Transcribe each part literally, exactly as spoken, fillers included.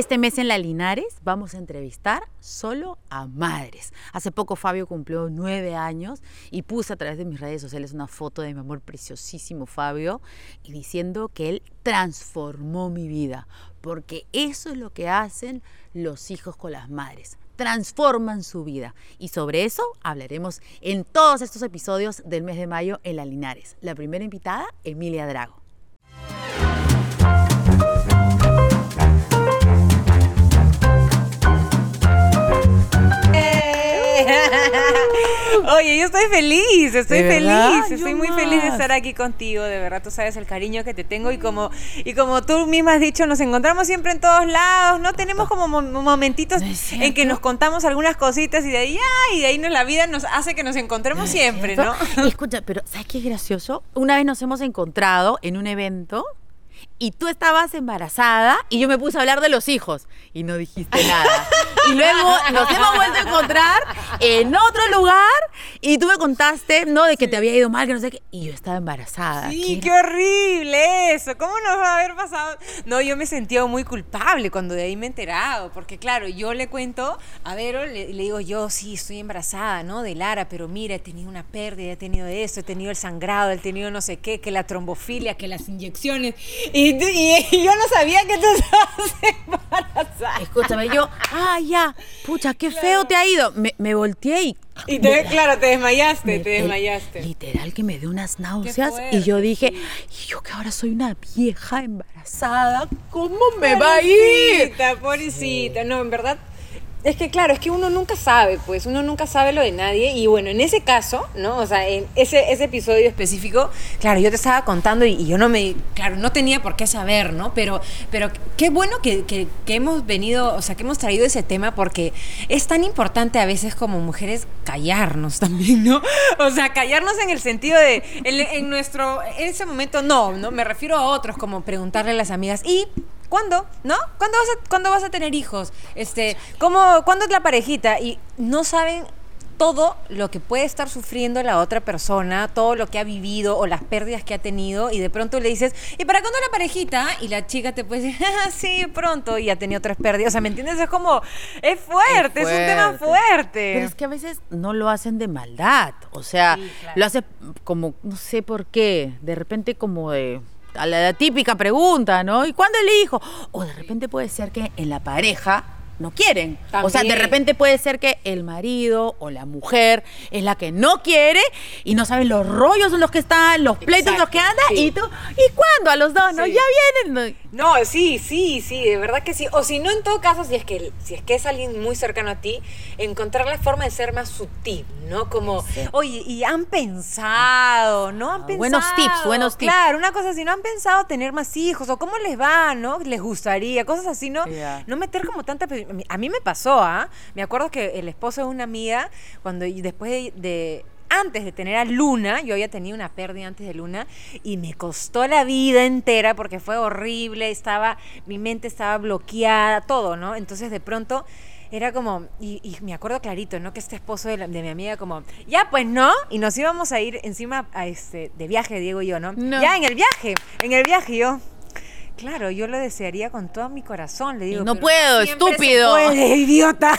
Este mes en La Linares vamos a entrevistar solo a madres. Hace poco Fabio cumplió nueve años y puse a través de mis redes sociales una foto de mi amor preciosísimo Fabio y diciendo que él transformó mi vida, porque eso es lo que hacen los hijos con las madres. Transforman su vida. Y sobre eso hablaremos en todos estos episodios del mes de mayo en La Linares. La primera invitada, Emilia Drago. Oye, yo estoy feliz, estoy feliz, estoy yo muy más. feliz de estar aquí contigo, de verdad, tú sabes el cariño que te tengo y como y como tú misma has dicho, nos encontramos siempre en todos lados, ¿no? Tenemos como momentitos no en que nos contamos algunas cositas y de ahí, ay, y de ahí nos, la vida nos hace que nos encontremos no siempre, ¿no? Y escucha, pero ¿sabes qué es gracioso? Una vez nos hemos encontrado en un evento y tú estabas embarazada y yo me puse a hablar de los hijos y no dijiste nada. Y luego nos hemos vuelto a encontrar en otro lugar y tú me contaste, ¿no? De que sí. Te había ido mal, que no sé qué. Y yo estaba embarazada. Sí, qué, qué horrible eso. ¿Cómo nos va a haber pasado? No, yo me sentía muy culpable cuando de ahí me he enterado. Porque claro, yo le cuento a Vero, le, le digo yo, sí, estoy embarazada, ¿no? De Lara, pero mira, he tenido una pérdida, he tenido esto, he tenido el sangrado, he tenido no sé qué, que la trombofilia, que las inyecciones. Y, y, y yo no sabía que tú estabas embarazada. Escúchame, yo, ay, ya, pucha, qué claro. feo te ha ido. Me, me volteé y... Y te, claro, te desmayaste, me, te desmayaste. Literal que me dio unas náuseas fuerte, y yo dije, sí. y yo que ahora soy una vieja embarazada, ¿cómo me pobrecita, va a ir? Pobrecita, sí. No, en verdad, es que claro, es que uno nunca sabe, pues, uno nunca sabe lo de nadie. Y bueno, en ese caso, ¿no? O sea, en ese, ese episodio específico, claro, yo te estaba contando y, y yo no me, claro, no tenía por qué saber, ¿no? Pero, pero qué bueno que, que, que hemos venido, o sea, que hemos traído ese tema porque es tan importante a veces como mujeres callarnos también, ¿no? O sea, callarnos en el sentido de, en, en nuestro, en ese momento no, ¿no? Me refiero a otros, como preguntarle a las amigas y... ¿Cuándo? ¿No? ¿Cuándo vas a, ¿cuándo vas a tener hijos? Este, ¿cómo, ¿Cuándo es la parejita? Y no saben todo lo que puede estar sufriendo la otra persona, todo lo que ha vivido o las pérdidas que ha tenido, y de pronto le dices, ¿y para cuándo la parejita? Y la chica te puede decir, ah, sí, pronto, y ha tenido otras pérdidas. O sea, ¿me entiendes? Es como, es fuerte, es, fuerte. es un tema fuerte. Pero es que a veces no lo hacen de maldad, o sea, sí, claro. lo hace como, no sé por qué, de repente como de... A la, la típica pregunta, ¿no? ¿Y cuándo el hijo? O de repente puede ser que en la pareja no quieren. También. O sea, de repente puede ser que el marido o la mujer es la que no quiere y no saben los rollos en los que están, los pleitos en los que andan. Sí. Y tú, ¿y cuándo? A los dos, ¿no? Sí. Ya vienen. No, sí, sí, sí, de verdad que sí. O si no, en todo caso, si es que, si es que es alguien muy cercano a ti, encontrar la forma de ser más sutil, ¿no? Como, sí. oye, y han pensado, ¿no? Han ah, pensado. Buenos tips, buenos tips. Claro, una cosa así, ¿no? Han pensado tener más hijos o cómo les va, ¿no? Les gustaría, cosas así, ¿no? Yeah. No meter como tanta... A mí me pasó, ¿ah? ¿eh? Me acuerdo que el esposo de una amiga, cuando después de, de... antes de tener a Luna, yo había tenido una pérdida antes de Luna, y me costó la vida entera porque fue horrible, estaba... Mi mente estaba bloqueada, todo, ¿no? Entonces, de pronto... Era como, y, y me acuerdo clarito, ¿no? Que este esposo de, la, de mi amiga como, ya pues no, y nos íbamos a ir encima a este, de viaje, Diego y yo, ¿no? no. Ya en el viaje, en el viaje yo, claro, yo lo desearía con todo mi corazón, le digo. Y no puedo, estúpido. No puede, idiota.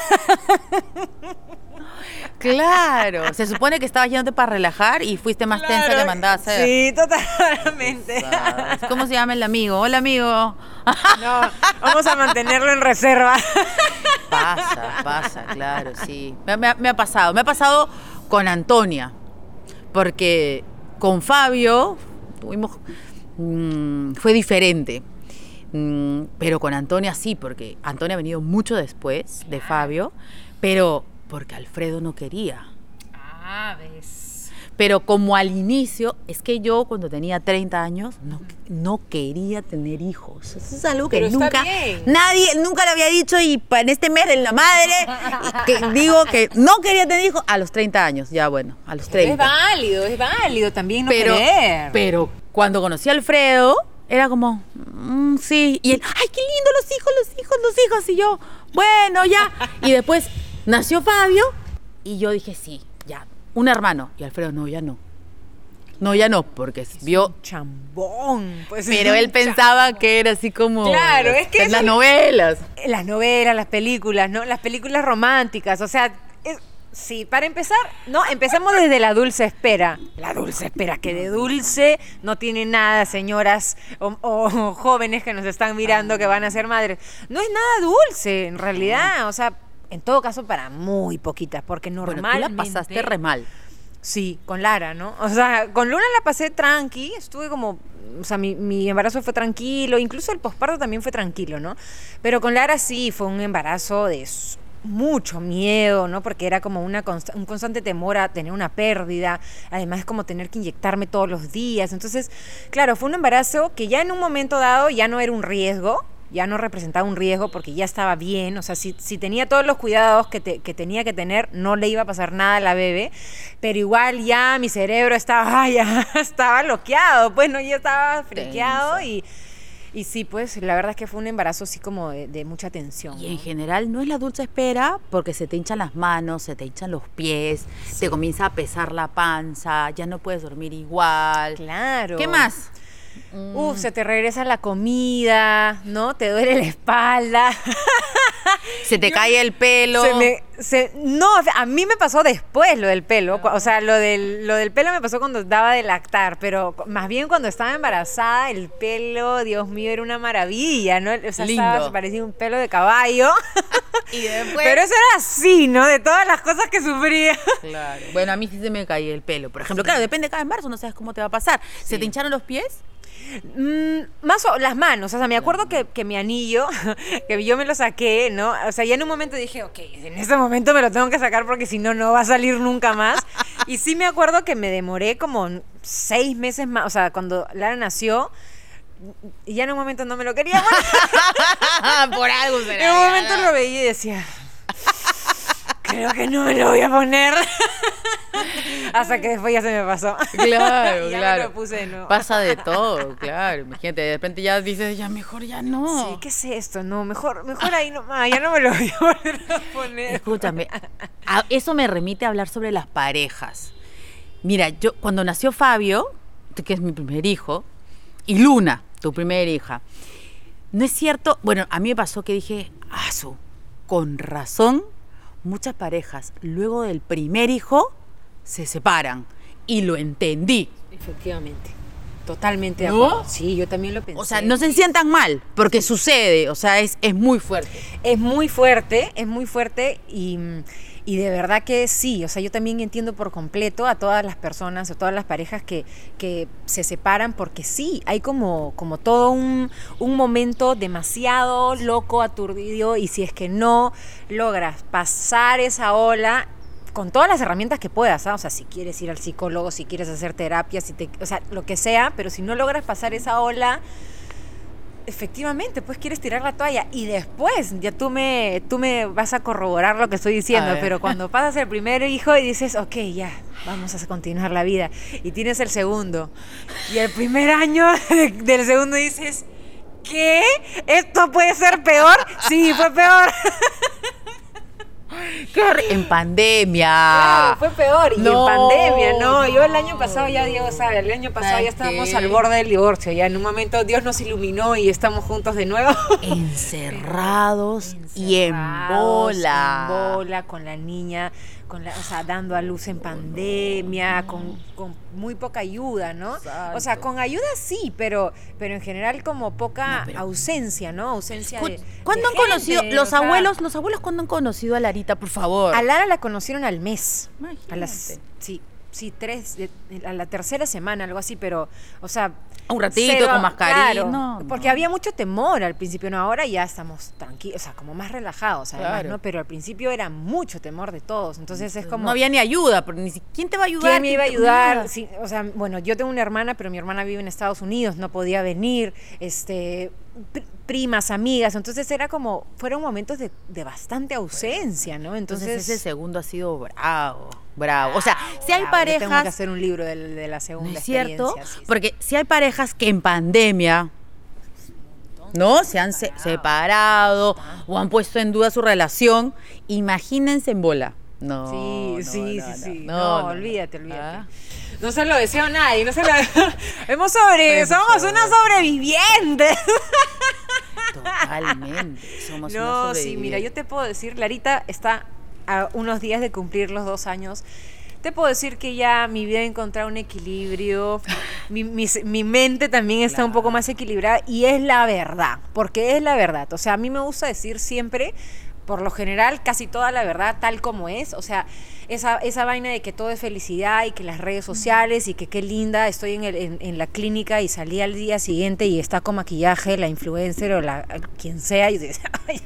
Claro, se supone que estabas yéndote para relajar y fuiste más claro, tensa que mandada a hacer. Sí, totalmente. ¿Cómo se llama el amigo? Hola, amigo. No, vamos a mantenerlo en reserva. Pasa, pasa, claro, sí. Me, me, me ha pasado, me ha pasado con Antonia, porque con Fabio tuvimos, mmm, fue diferente. Mmm, pero con Antonia sí, porque Antonia ha venido mucho después de Fabio, pero... Porque Alfredo no quería. Ah, ves. Pero como al inicio, es que yo cuando tenía treinta años no, no quería tener hijos. Eso es algo que nunca, nadie, nunca lo había dicho y en este mes en la madre que digo que no quería tener hijos a los treinta años. Ya bueno, a los treinta. Es válido, es válido también no pero, querer. Pero cuando conocí a Alfredo, era como, mm, sí. Y él, ay, qué lindo, los hijos, los hijos, los hijos. Y yo, bueno, ya. Y después... Nació Fabio y yo dije, sí, ya, un hermano. Y Alfredo, no, ya no. No, ya no, porque es vio un chambón. Pues pero él pensaba chambón. Que era así como claro, es que en las novelas. Las novelas, las películas, ¿no? Las películas románticas, o sea, es, sí, para empezar, no, empezamos desde la dulce espera. La dulce espera, que de dulce no tiene nada, señoras o, o jóvenes que nos están mirando que van a ser madres. No es nada dulce, en realidad, o sea, en todo caso para muy poquitas, porque normalmente... Bueno, tú la pasaste re mal. Sí, con Lara, ¿no? O sea, con Luna la pasé tranqui, estuve como... O sea, mi, mi embarazo fue tranquilo, incluso el posparto también fue tranquilo, ¿no? Pero con Lara sí, fue un embarazo de mucho miedo, ¿no? Porque era como una consta- un constante temor a tener una pérdida, además es como tener que inyectarme todos los días. Entonces, claro, fue un embarazo que ya en un momento dado ya no era un riesgo, ya no representaba un riesgo porque ya estaba bien, o sea, si, si tenía todos los cuidados que, te, que tenía que tener, no le iba a pasar nada a la bebé, pero igual ya mi cerebro estaba, ya estaba loqueado, pues no, ya estaba friqueado y, y sí, pues la verdad es que fue un embarazo así como de, de mucha tensión. Y ¿no? En general no es la dulce espera porque se te hinchan las manos, se te hinchan los pies, sí. Te comienza a pesar la panza, ya no puedes dormir igual. Claro. ¿Qué más? Mm. Uf, se te regresa la comida, ¿no? Te duele la espalda. Se te Yo, cae el pelo. Se me, se, no, a mí me pasó después lo del pelo. No. O sea, lo del, lo del pelo me pasó cuando daba de lactar, pero más bien cuando estaba embarazada, el pelo, Dios mío, era una maravilla, ¿no? O sea, lindo. Estaba, parecía un pelo de caballo. Y después... Pero eso era así, ¿no? De todas las cosas que sufría. Claro. Bueno, a mí sí se me caía el pelo, por ejemplo. Sí. Claro, depende de cada embarazo, no sabes cómo te va a pasar. Sí. ¿Se te hincharon los pies? Mm, más o, las manos, o sea, me acuerdo que, que mi anillo, que yo me lo saqué, ¿no? O sea, ya en un momento dije, ok, en este momento me lo tengo que sacar porque si no, no va a salir nunca más. Y sí me acuerdo que me demoré como seis meses más, o sea, cuando Lara nació... Y ya en un momento no me lo quería poner. Por algo será. En un momento lo veía y decía, creo que no me lo voy a poner. Hasta que después ya se me pasó. Claro, ya claro. Me lo puse, ¿no? Pasa de todo, claro. Imagínate, de repente ya dices, ya mejor ya no. Sí, ¿qué es esto? No, mejor, mejor ahí nomás, ya no me lo voy a volver a poner. Escúchame, a eso me remite a hablar sobre las parejas. Mira, yo cuando nació Fabio, que es mi primer hijo, y Luna, tu primera hija. No es cierto... Bueno, a mí me pasó que dije... Asu, con razón, muchas parejas luego del primer hijo se separan. Y lo entendí. Efectivamente. Totalmente de acuerdo. ¿No? Sí, yo también lo pensé. O sea, no se sientan mal, porque sí. Sucede. O sea, es, es muy fuerte. Es muy fuerte, es muy fuerte y... Y de verdad que sí, o sea, yo también entiendo por completo a todas las personas, a todas las parejas que, que se separan, porque sí, hay como, como todo un, un momento demasiado loco, aturdido, y si es que no logras pasar esa ola con todas las herramientas que puedas, ¿ah? O sea, si quieres ir al psicólogo, si quieres hacer terapia, si te, o sea, lo que sea, pero si no logras pasar esa ola... Efectivamente, pues quieres tirar la toalla y después ya tú me, tú me vas a corroborar lo que estoy diciendo, pero cuando pasas el primer hijo y dices, ok, ya, vamos a continuar la vida, y tienes el segundo, y el primer año de, del segundo dices, ¿qué? ¿Esto puede ser peor? Sí, fue peor. En pandemia. Claro, fue peor. Y no, en pandemia, no. Yo el año pasado ya, Diego sabe, el año pasado ya estábamos qué? al borde del divorcio. Ya en un momento Dios nos iluminó y estamos juntos de nuevo. Encerrados, Encerrados y en bola. En bola, con la niña, con la, o sea, dando a luz en pandemia, con, con muy poca ayuda, ¿no? Exacto. O sea, con ayuda sí, pero, pero en general como poca no, pero, ausencia, ¿no? Ausencia cu- de ¿Cuándo de han gente, conocido los o sea, abuelos? ¿Los abuelos cuándo han conocido a Larita, por favor? A Lara la conocieron al mes. Imagínate. A las, sí, sí, tres, a la tercera semana, algo así, pero, o sea... Un ratito, cero, con mascarilla. Claro, no, porque no. Había mucho temor al principio, no, ahora ya estamos tranquilos, o sea, como más relajados, además, claro. ¿No? Pero al principio era mucho temor de todos, entonces es como... No había ni ayuda, porque ni si... ¿quién te va a ayudar? ¿Quién me iba a ayudar? Sí, o sea, bueno, yo tengo una hermana, pero mi hermana vive en Estados Unidos, no podía venir, este... primas, amigas, entonces era como fueron momentos de, de bastante ausencia, ¿no? Entonces, entonces ese segundo ha sido bravo, bravo, o sea, bravo, si hay parejas, tengo que hacer un libro de, de la segunda, ¿no es cierto? Sí, sí. Porque si hay parejas que en pandemia no se han separado, separado o han puesto en duda su relación, imagínense en bola. No, sí, no, sí, no, sí, no, sí. No, no, no, no, olvídate, olvídate. ¿Ah? No se lo deseo a nadie, no se lo deseo. Hemos sobrevivido, somos unos sobrevivientes. Totalmente, somos unos sobrevivientes. No, sí, mira, yo te puedo decir, Larita está a unos días de cumplir los dos años. Te puedo decir que ya mi vida ha encontrado un equilibrio, mi, mi, mi mente también está claro. un poco más equilibrada, y es la verdad, porque es la verdad. O sea, a mí me gusta decir siempre, por lo general, casi toda la verdad tal como es. O sea, esa, esa vaina de que todo es felicidad y que las redes sociales y que qué linda, estoy en, el, en, en la clínica y salí al día siguiente y está con maquillaje la influencer o la quien sea, y dices, ay,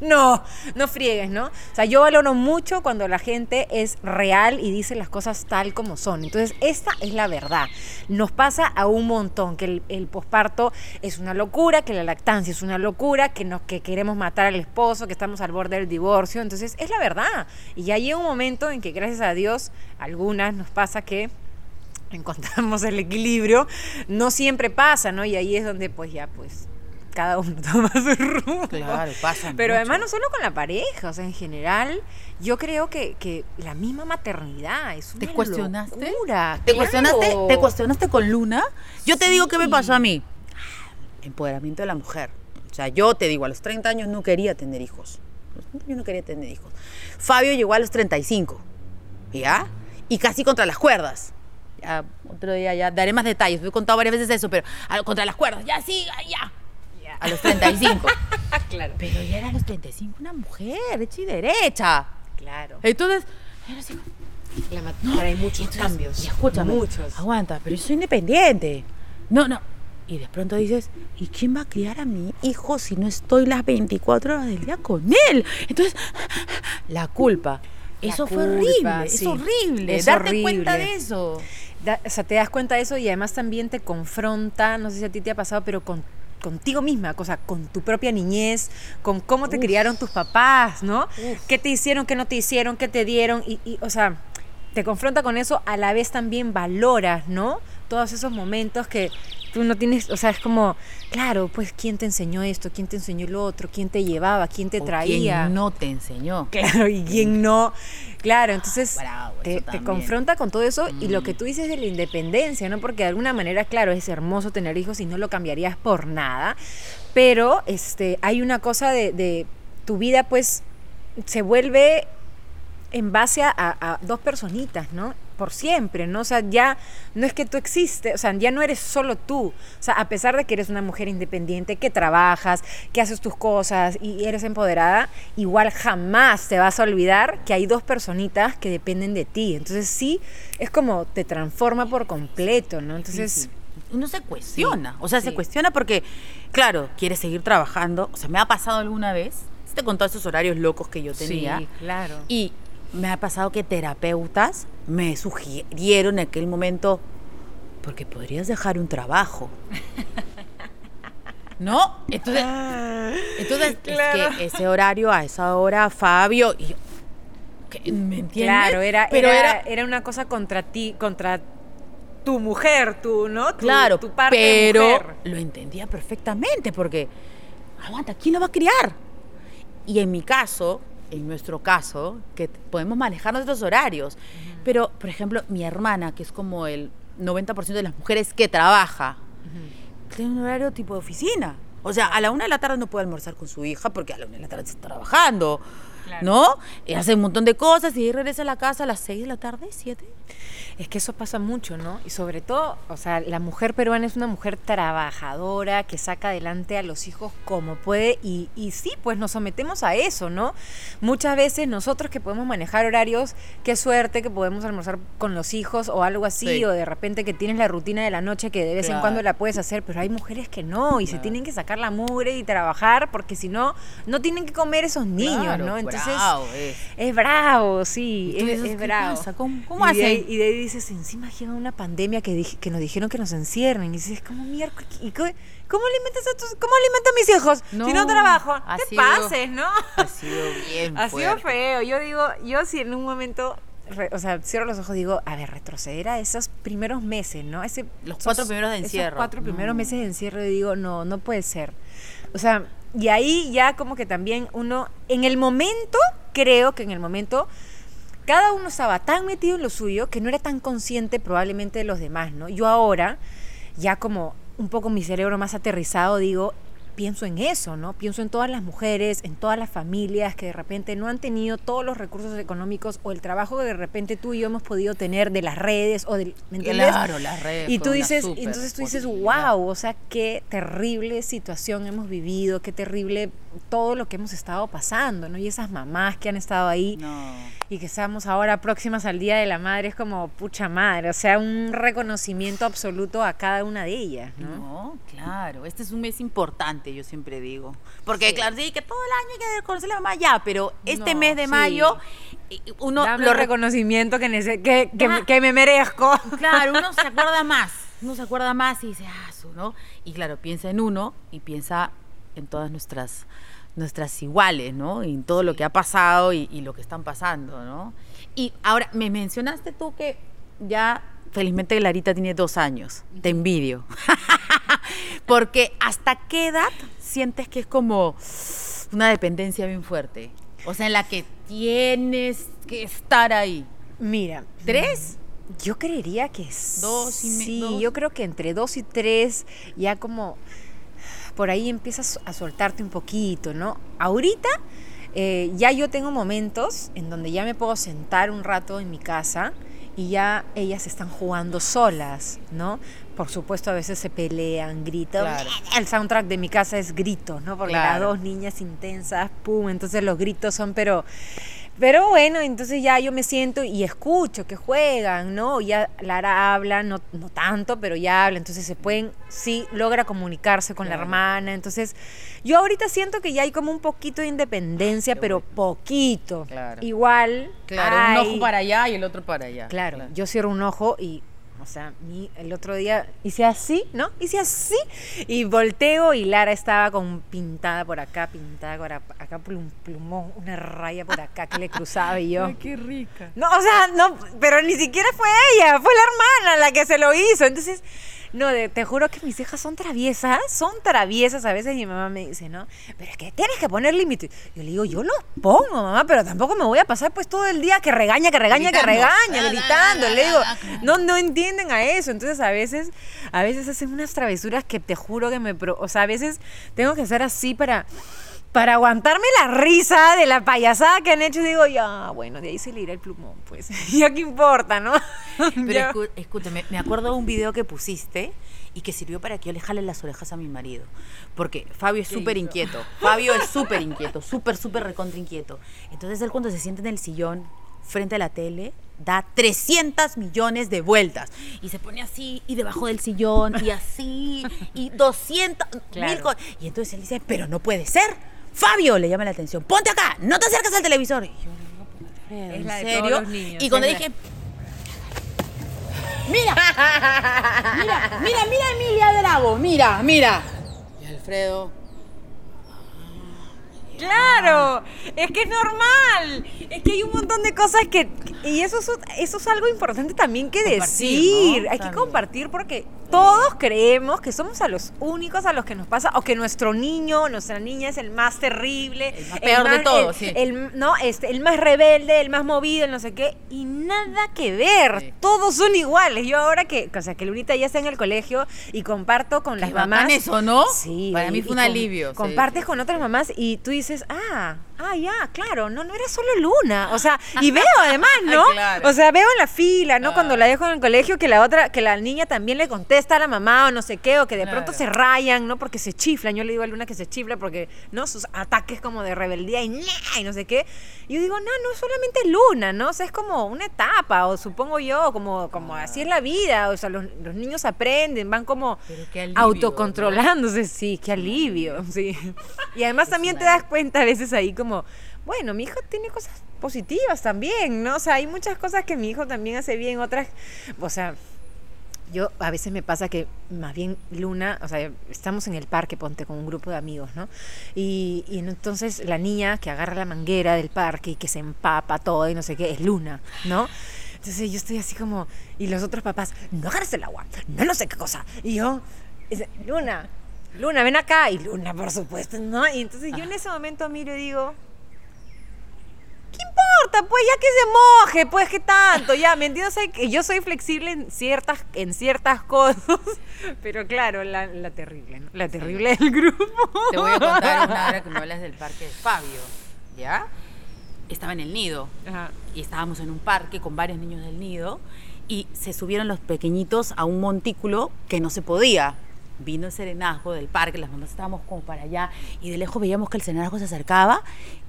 no, no friegues, ¿no? O sea, yo valoro mucho cuando la gente es real y dice las cosas tal como son. Entonces, esta es la verdad. Nos pasa a un montón que el, el posparto es una locura, que la lactancia es una locura, que, nos, que queremos matar al esposo, que estamos al borde del divorcio. Entonces, es la verdad. Y ya llega un momento en que, gracias a Dios, algunas nos pasa que encontramos el equilibrio. No siempre pasa, ¿no? Y ahí es donde, pues, ya, pues... cada uno toma su rumbo. Claro, pasa. Pero mucho. Además no solo con la pareja, o sea, en general, yo creo que, que la misma maternidad es una ¿Te cuestionaste? locura. ¿Te, claro. cuestionaste, ¿Te cuestionaste con Luna? Yo sí. te digo qué me pasó a mí. Empoderamiento de la mujer. O sea, yo te digo, a los treinta años no quería tener hijos. Yo no quería tener hijos. Fabio llegó a los treinta y cinco, ¿ya? Y casi contra las cuerdas. Ya, otro día ya daré más detalles, me he contado varias veces eso, pero contra las cuerdas, ya sí, ya. A los treinta y cinco. Claro. Pero ya era a los treinta y cinco una mujer hecha y derecha. Claro. Entonces, era así. La mat- no, hay muchos entonces, cambios. Y escúchame. Muchos. Aguanta, pero yo soy independiente. No, no. Y de pronto dices, ¿y quién va a criar a mi hijo si no estoy las veinticuatro horas del día con él? Entonces, la culpa. La eso culpa, fue horrible. Sí. Es horrible. Es Darte horrible. cuenta de eso. Da, o sea, te das cuenta de eso y además también te confronta, no sé si a ti te ha pasado, pero con contigo misma, cosa con tu propia niñez, con cómo te Uf. criaron tus papás, ¿no? Uf. ¿Qué te hicieron, qué no te hicieron, qué te dieron? Y, y, o sea, te confronta con eso, a la vez también valoras, ¿no? Todos esos momentos que tú no tienes, o sea, es como, claro, pues, ¿quién te enseñó esto? ¿Quién te enseñó lo otro? ¿Quién te llevaba? ¿Quién te o traía? ¿Quién no te enseñó? Claro, y quién no. Claro, entonces Bravo, te, te confronta con todo eso mm. y lo que tú dices de la independencia, ¿no? Porque de alguna manera, claro, es hermoso tener hijos y no lo cambiarías por nada, pero este, hay una cosa de, de tu vida, pues, se vuelve en base a, a dos personitas, ¿no? Por siempre, ¿no? O sea, ya no es que tú existes, o sea, ya no eres solo tú. O sea, a pesar de que eres una mujer independiente, que trabajas, que haces tus cosas y eres empoderada, igual jamás te vas a olvidar que hay dos personitas que dependen de ti. Entonces, sí, es como te transforma por completo, ¿no? Entonces... Sí, sí. Uno se cuestiona, sí, o sea, sí. se cuestiona porque, claro, quieres seguir trabajando. O sea, me ha pasado alguna vez, se te contó esos horarios locos que yo tenía. Sí, claro. Y... me ha pasado que terapeutas me sugirieron en aquel momento, porque podrías dejar un trabajo. ¿No? Entonces, entonces claro. es que ese horario, a esa hora, Fabio... Y yo, ¿me entiendes? Claro, era, Pero era, era, era una cosa contra ti, contra tu mujer, tú, ¿no? Tu, claro, tu parte pero de mujer. Lo entendía perfectamente, porque, aguanta, ¿quién lo va a criar? Y en mi caso... en nuestro caso, que podemos manejar nuestros horarios. Uh-huh. Pero, por ejemplo, mi hermana, que es como el noventa por ciento de las mujeres que trabaja, uh-huh. tiene un horario tipo de oficina. O sea, a la una de la tarde no puede almorzar con su hija porque a la una de la tarde está trabajando, claro. ¿no? Y hace un montón de cosas y regresa a la casa a las seis de la tarde, siete. Es que eso pasa mucho, ¿no? Y sobre todo, o sea, la mujer peruana es una mujer trabajadora que saca adelante a los hijos como puede y, y sí, pues nos sometemos a eso, ¿no? Muchas veces nosotros que podemos manejar horarios, qué suerte que podemos almorzar con los hijos o algo así, sí. o de repente que tienes la rutina de la noche que de vez claro. en cuando la puedes hacer, pero hay mujeres que no y claro. se tienen que sacar la mugre y trabajar porque si no, no tienen que comer esos niños, claro, ¿no? Entonces, bravo, es. es bravo, sí, es, es bravo. Pasa? ¿Cómo, cómo y hacen? De ahí, y de ahí dices, encima llega una pandemia que, dij- que nos dijeron que nos encierren. Y dices, ¿cómo miércoles? ¿Cómo alimentas a tus, cómo alimento a mis hijos no, si no trabajo? Te sido, pases, ¿no? Ha sido bien Ha fuerte. sido feo. Yo digo, yo si en un momento... o sea, cierro los ojos y digo, a ver, retroceder a esos primeros meses, ¿no? Ese, los cuatro esos, primeros de encierro. Esos cuatro primeros no. meses de encierro y digo, no, no puede ser. O sea, y ahí ya como que también uno, en el momento, creo que en el momento cada uno estaba tan metido en lo suyo que no era tan consciente probablemente de los demás, ¿no? Yo ahora, ya como un poco mi cerebro más aterrizado, digo, pienso en eso, ¿no? Pienso en todas las mujeres, en todas las familias que de repente no han tenido todos los recursos económicos o el trabajo que de repente tú y yo hemos podido tener de las redes o del, ¿me entiendes? Claro, las redes. Y tú dices, entonces tú dices, wow, o sea, qué terrible situación hemos vivido, qué terrible todo lo que hemos estado pasando, ¿no? Y esas mamás que han estado ahí no. y que estamos ahora próximas al Día de la Madre, es como, pucha madre, o sea, un reconocimiento absoluto a cada una de ellas, ¿no? No, claro, este es un mes importante, yo siempre digo, porque sí. claro, sí, que todo el año hay que reconocer a la mamá ya, pero este no, mes de sí. mayo uno Dame lo reconocimiento que, nece, que, que, ah, que me merezco, claro, uno se acuerda más, uno se acuerda más y dice, ah, su, ¿no? Y claro, piensa en uno y piensa en todas nuestras nuestras iguales, ¿no? Y en todo sí. lo que ha pasado y, y lo que están pasando, ¿no? Y ahora, me mencionaste tú que ya, felizmente Larita tiene dos años, te envidio. Porque ¿hasta qué edad sientes que es como una dependencia bien fuerte? O sea, en la que tienes que estar ahí. Mira, ¿tres? Yo creería que dos y medio. Sí, dos. Yo creo que entre dos y tres ya como por ahí empiezas a soltarte un poquito, ¿no? Ahorita eh, ya yo tengo momentos en donde ya me puedo sentar un rato en mi casa y ya ellas están jugando solas, ¿no? Por supuesto, a veces se pelean, gritan. Claro. El soundtrack de mi casa es gritos, ¿no? Porque claro. las dos niñas intensas, pum, entonces los gritos son, pero... Pero bueno, entonces ya yo me siento y escucho que juegan, ¿no? Ya Lara habla, no, no tanto, pero ya habla, entonces se pueden, sí, logra comunicarse con claro. la hermana. Entonces, yo ahorita siento que ya hay como un poquito de independencia, pero poquito. Claro. Igual. Claro, hay... un ojo para allá y el otro para allá. Claro, claro. Yo cierro un ojo y... O sea, mi, el otro día hice así, ¿no? Hice así y volteo y Lara estaba con pintada por acá, pintada por acá, plum, plumón, una raya por acá que le cruzaba y yo... ¡Ay, qué rica! No, o sea, no, pero ni siquiera fue ella, fue la hermana la que se lo hizo. Entonces, no, de, te juro que mis hijas son traviesas, son traviesas. A veces mi mamá me dice, ¿no? Pero es que tienes que poner límites. Yo le digo, yo los pongo, mamá, pero tampoco me voy a pasar pues todo el día que regaña, que regaña, gritando. que regaña, gritando. Le digo, no, no entiendo. A eso, entonces a veces a veces hacen unas travesuras que te juro que me, o sea, a veces tengo que hacer así para para aguantarme la risa de la payasada que han hecho y digo, ya, bueno, de ahí se le irá el plumón, pues, ya qué importa, ¿no? Pero escú, escúchame, me acuerdo de un video que pusiste y que sirvió para que yo le jale las orejas a mi marido, porque Fabio es súper inquieto, Fabio es súper inquieto, súper, súper recontra inquieto, entonces él cuando se sienta en el sillón frente a la tele, da trescientos millones de vueltas. Y se pone así, y debajo del sillón, y así, y doscientos claro. mil cosas. Y entonces él dice, pero no puede ser. Fabio, le llama la atención, ponte acá, no te acercas al televisor. Y yo le digo, ¿en serio? Y cuando le dije, mira, mira, mira, mira Emilia Drago, mira, mira. Y Alfredo... Claro, es que es normal, es que hay un montón de cosas que, y eso es, eso es algo importante también que decir, ¿no? Hay también. que compartir porque todos creemos que somos a los únicos a los que nos pasa, o que nuestro niño, nuestra niña es el más terrible, el más peor el más, de todos, sí. el, no, este, el más rebelde, el más movido, el no sé qué, y nada que ver, sí. todos son iguales. Yo ahora que, o sea, que Lunita ya está en el colegio y comparto con las que mamás. eso, ¿no? Sí. Para mí fue un con, alivio. Compartes sí. con otras mamás y tú dices, ah, ah, ya, claro, no, no era solo Luna, o sea, y veo además, ¿no? Claro. O sea, veo en la fila, ¿no? Claro. Cuando la dejo en el colegio que la otra, que la niña también le contesta a la mamá o no sé qué, o que de claro. pronto se rayan, ¿no? Porque se chiflan, yo le digo a Luna que se chifla porque, ¿no? Sus ataques como de rebeldía y, y no sé qué, y yo digo, no, no solamente Luna, ¿no? O sea, es como una etapa, o supongo yo, como, como claro. así es la vida, o sea, los, los niños aprenden, van como alivio, autocontrolándose, ¿verdad? Sí, qué alivio, sí. Y además también te das cuenta a veces ahí como, bueno, mi hijo tiene cosas positivas también, ¿no? O sea, hay muchas cosas que mi hijo también hace bien, otras, o sea, yo a veces me pasa que más bien Luna, o sea, estamos en el parque, ponte, con un grupo de amigos, ¿no? Y, y entonces la niña que agarra la manguera del parque y que se empapa todo y no sé qué, es Luna, ¿no? Entonces yo estoy así como, y los otros papás, no agarres el agua, no no sé qué cosa, y yo, Luna... Luna, ven acá. Y Luna, por supuesto, ¿no? Y entonces yo en ese momento miro y digo, ¿qué importa? importa, pues ya que se moje, pues que tanto, ya, ¿me entiendes? O sea, yo soy flexible en ciertas, en ciertas cosas, pero claro, la, la terrible, ¿no? La terrible sí. Del grupo. Te voy a contar una hora que me hablas del parque de Fabio, ¿ya? Estaba en el nido, ajá, y estábamos en un parque con varios niños del nido y se subieron los pequeñitos a un montículo que no se podía. Vino el serenazgo del parque, las mamás estábamos como para allá y de lejos veíamos que el serenazgo se acercaba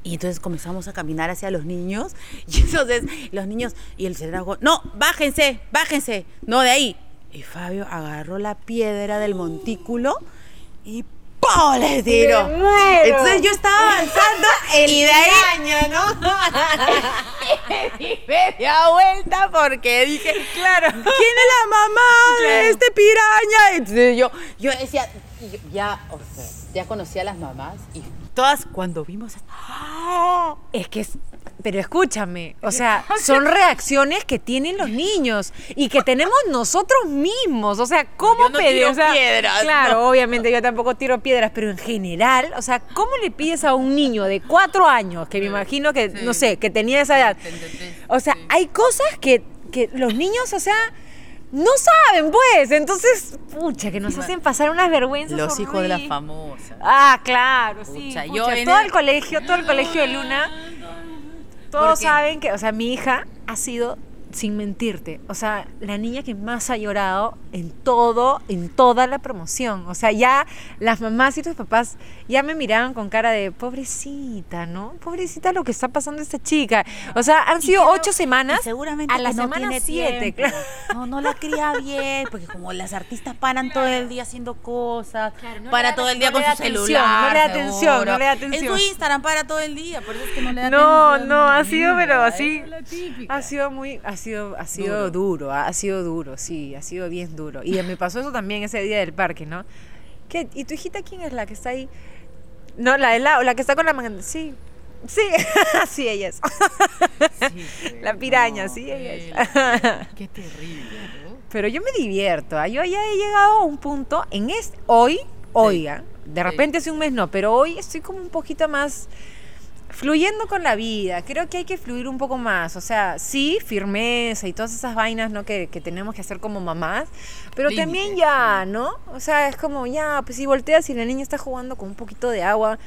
y entonces comenzamos a caminar hacia los niños y entonces los niños y el serenazgo, no, bájense, bájense, no de ahí. Y Fabio agarró la piedra del montículo y ¡pum! Les tiró. Entonces yo estaba avanzando el y de ahí, ¿no? Y me di vuelta porque dije, claro, ¿quién es la mamá claro. de este piraña? Entonces yo, yo decía, yo, ya, o sea, ya conocía a las mamás y todas cuando vimos, ¡oh! Es que es, pero escúchame, o sea, son reacciones que tienen los niños y que tenemos nosotros mismos, o sea, ¿cómo no pedir? O sea, piedras, claro, no. Obviamente yo tampoco tiro piedras, pero en general, o sea, ¿cómo le pides a un niño de cuatro años, que me imagino que, sí. no sé, que tenía esa edad? O sea, hay cosas que, que los niños, o sea, no saben, pues. Entonces, pucha, que nos hacen pasar unas vergüenzas. Los hijos de las famosas. Ah, claro, pucha, sí. Pucha, yo todo el, el colegio, todo el colegio de Luna, todos saben que, o sea, mi hija ha sido, sin mentirte, o sea, la niña que más ha llorado en todo, en toda la promoción. O sea, ya las mamás y los papás ya me miraban con cara de pobrecita, ¿no? Pobrecita lo que está pasando esta chica. O sea, han sido ocho no, semanas seguramente a la no semana siete. Claro. No, no la cría bien, porque como las artistas paran claro. todo el día haciendo cosas, claro, no para da, todo el día no con su atención, celular. No le da atención, seguro. no le da atención. En su Instagram para todo el día, por eso es que no le da no, atención. No, no, ha sido, pero así, ha sido muy... Así, Ha sido, ha sido duro. duro, ha sido duro, sí, ha sido bien duro. Y me pasó eso también ese día del parque, ¿no? ¿Qué? ¿Y tu hijita quién es la que está ahí? No, la de la, la que está con la manga. Sí, sí, sí, ella es. Sí, sí, la piraña, no, sí, ella es. Qué terrible, ¿no? Pero yo me divierto, ¿eh? Yo ya he llegado a un punto, en este, hoy, oiga, sí. ¿eh? de repente sí. hace un mes no, pero hoy estoy como un poquito más... fluyendo con la vida, creo que hay que fluir un poco más, o sea, sí, firmeza y todas esas vainas, ¿no? que, que tenemos que hacer como mamás, pero límite, también ya, ¿no? O sea, es como ya, pues si volteas y la niña está jugando con un poquito de agua,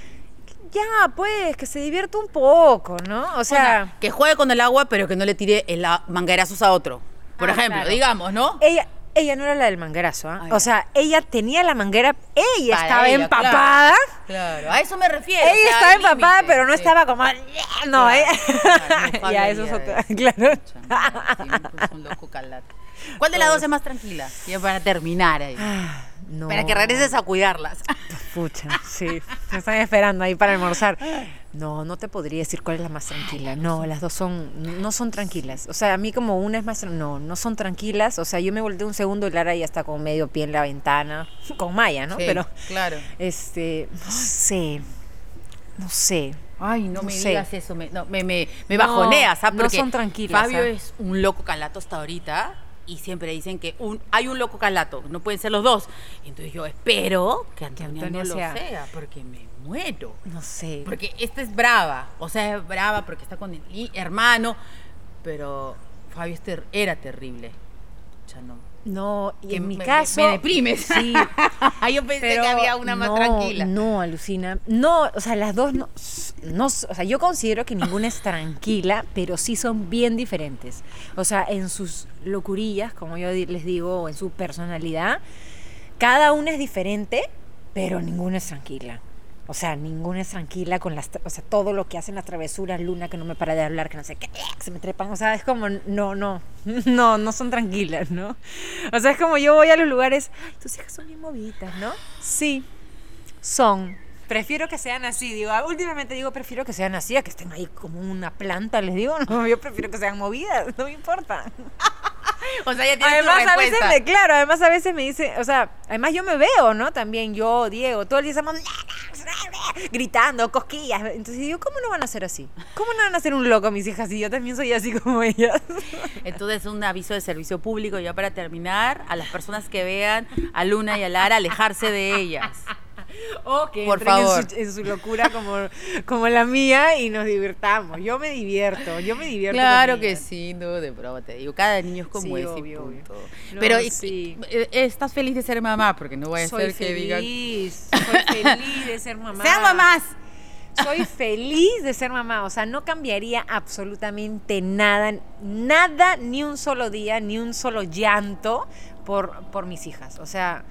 ya, pues, que se divierta un poco, ¿no? O sea, o sea que juegue con el agua, pero que no le tire el manguerazos a otro, por ah, ejemplo, claro. digamos, ¿no? Ella... Ella no era la del manguerazo, ¿eh? Ay, o sea, ella tenía la manguera, ella estaba ella, empapada. Claro, claro, a eso me refiero. Ella o sea, estaba empapada, límite, pero no sí. estaba como... No, ¿eh? Claro, ya, eso es otra, claro. Es un loco calate. ¿Cuál de las dos es más tranquila? Ya para terminar ahí. No. Para que regreses a cuidarlas. Pucha, sí. Me están esperando ahí para almorzar. No, no te podría decir cuál es la más tranquila. No, las dos son, no son tranquilas. O sea, a mí como una es más... No, no son tranquilas. O sea, yo me volteé un segundo y Lara ya está con medio pie en la ventana. Con Maya, ¿no? Sí, pero claro. Este, no sé. No sé. Ay, no, no me sé. digas eso. Me, no, me, me, me bajoneas, ¿sabes? No son tranquilas. Fabio ¿sabes? es un loco calato hasta ahorita. Y siempre dicen que un, hay un loco calato, no pueden ser los dos. Entonces yo espero que Antonia, que Antonia no sea. lo sea, porque me muero. No sé. Porque esta es brava, o sea, es brava porque está con el hermano, pero Fabio este era terrible. Ya no. No, y que en mi me, caso... Me, me deprimes. Sí. Yo pensé pero que había una más no, tranquila. No, alucina. No, o sea, las dos no, no... O sea, yo considero que ninguna es tranquila, pero sí son bien diferentes. O sea, en sus locurillas, como yo les digo, o en su personalidad, cada una es diferente, pero ninguna es tranquila. O sea, ninguna es tranquila con las... O sea, todo lo que hacen las travesuras, Luna, que no me para de hablar, que no sé qué, se me trepan. O sea, es como... No, no. No, no son tranquilas, ¿no? O sea, es como yo voy a los lugares... Ay, tus hijas son bien moviditas, ¿no? Sí, son. Prefiero que sean así, digo. Últimamente digo, prefiero que sean así, a que estén ahí como una planta, les digo. No, yo prefiero que sean movidas, no me importa. O sea, ya tienes tu respuesta. A veces me, claro, además a veces me dice, o sea, además yo me veo, ¿no? También yo, Diego, todo el día estamos gritando, cosquillas. Entonces digo, ¿cómo no van a ser así? ¿Cómo no van a ser un loco mis hijas si yo también soy así como ellas? Entonces un aviso de servicio público ya para terminar, a las personas que vean a Luna y a Lara, alejarse de ellas. O que por favor. En, su, en su locura como, como la mía y nos divirtamos. Yo me divierto, yo me divierto. Claro que sí, no, de broma te digo. Cada niño es como sí, ese obvio, punto. Obvio. No, pero sí. Estás feliz de ser mamá, porque no voy a ser que digan. Soy feliz de ser mamá. ¡Sean mamás! Soy feliz de ser mamá, o sea, no cambiaría absolutamente nada, nada, ni un solo día, ni un solo llanto por, por mis hijas. O sea,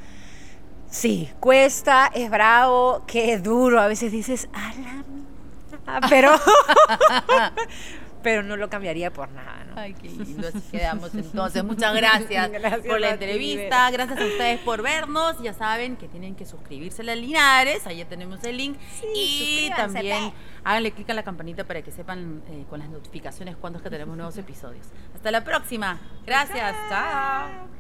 sí, cuesta, es bravo, qué duro. A veces dices, a la mierda, pero, pero no lo cambiaría por nada, ¿no? Ay, qué lindo, así quedamos entonces. Muchas gracias, gracias por la entrevista, gracias a ustedes por vernos. Ya saben que tienen que suscribirse a La Linares, ahí ya tenemos el link. Sí, y también háganle clic a la campanita para que sepan eh, con las notificaciones cuándo es que tenemos nuevos episodios. Hasta la próxima. Gracias. Chao.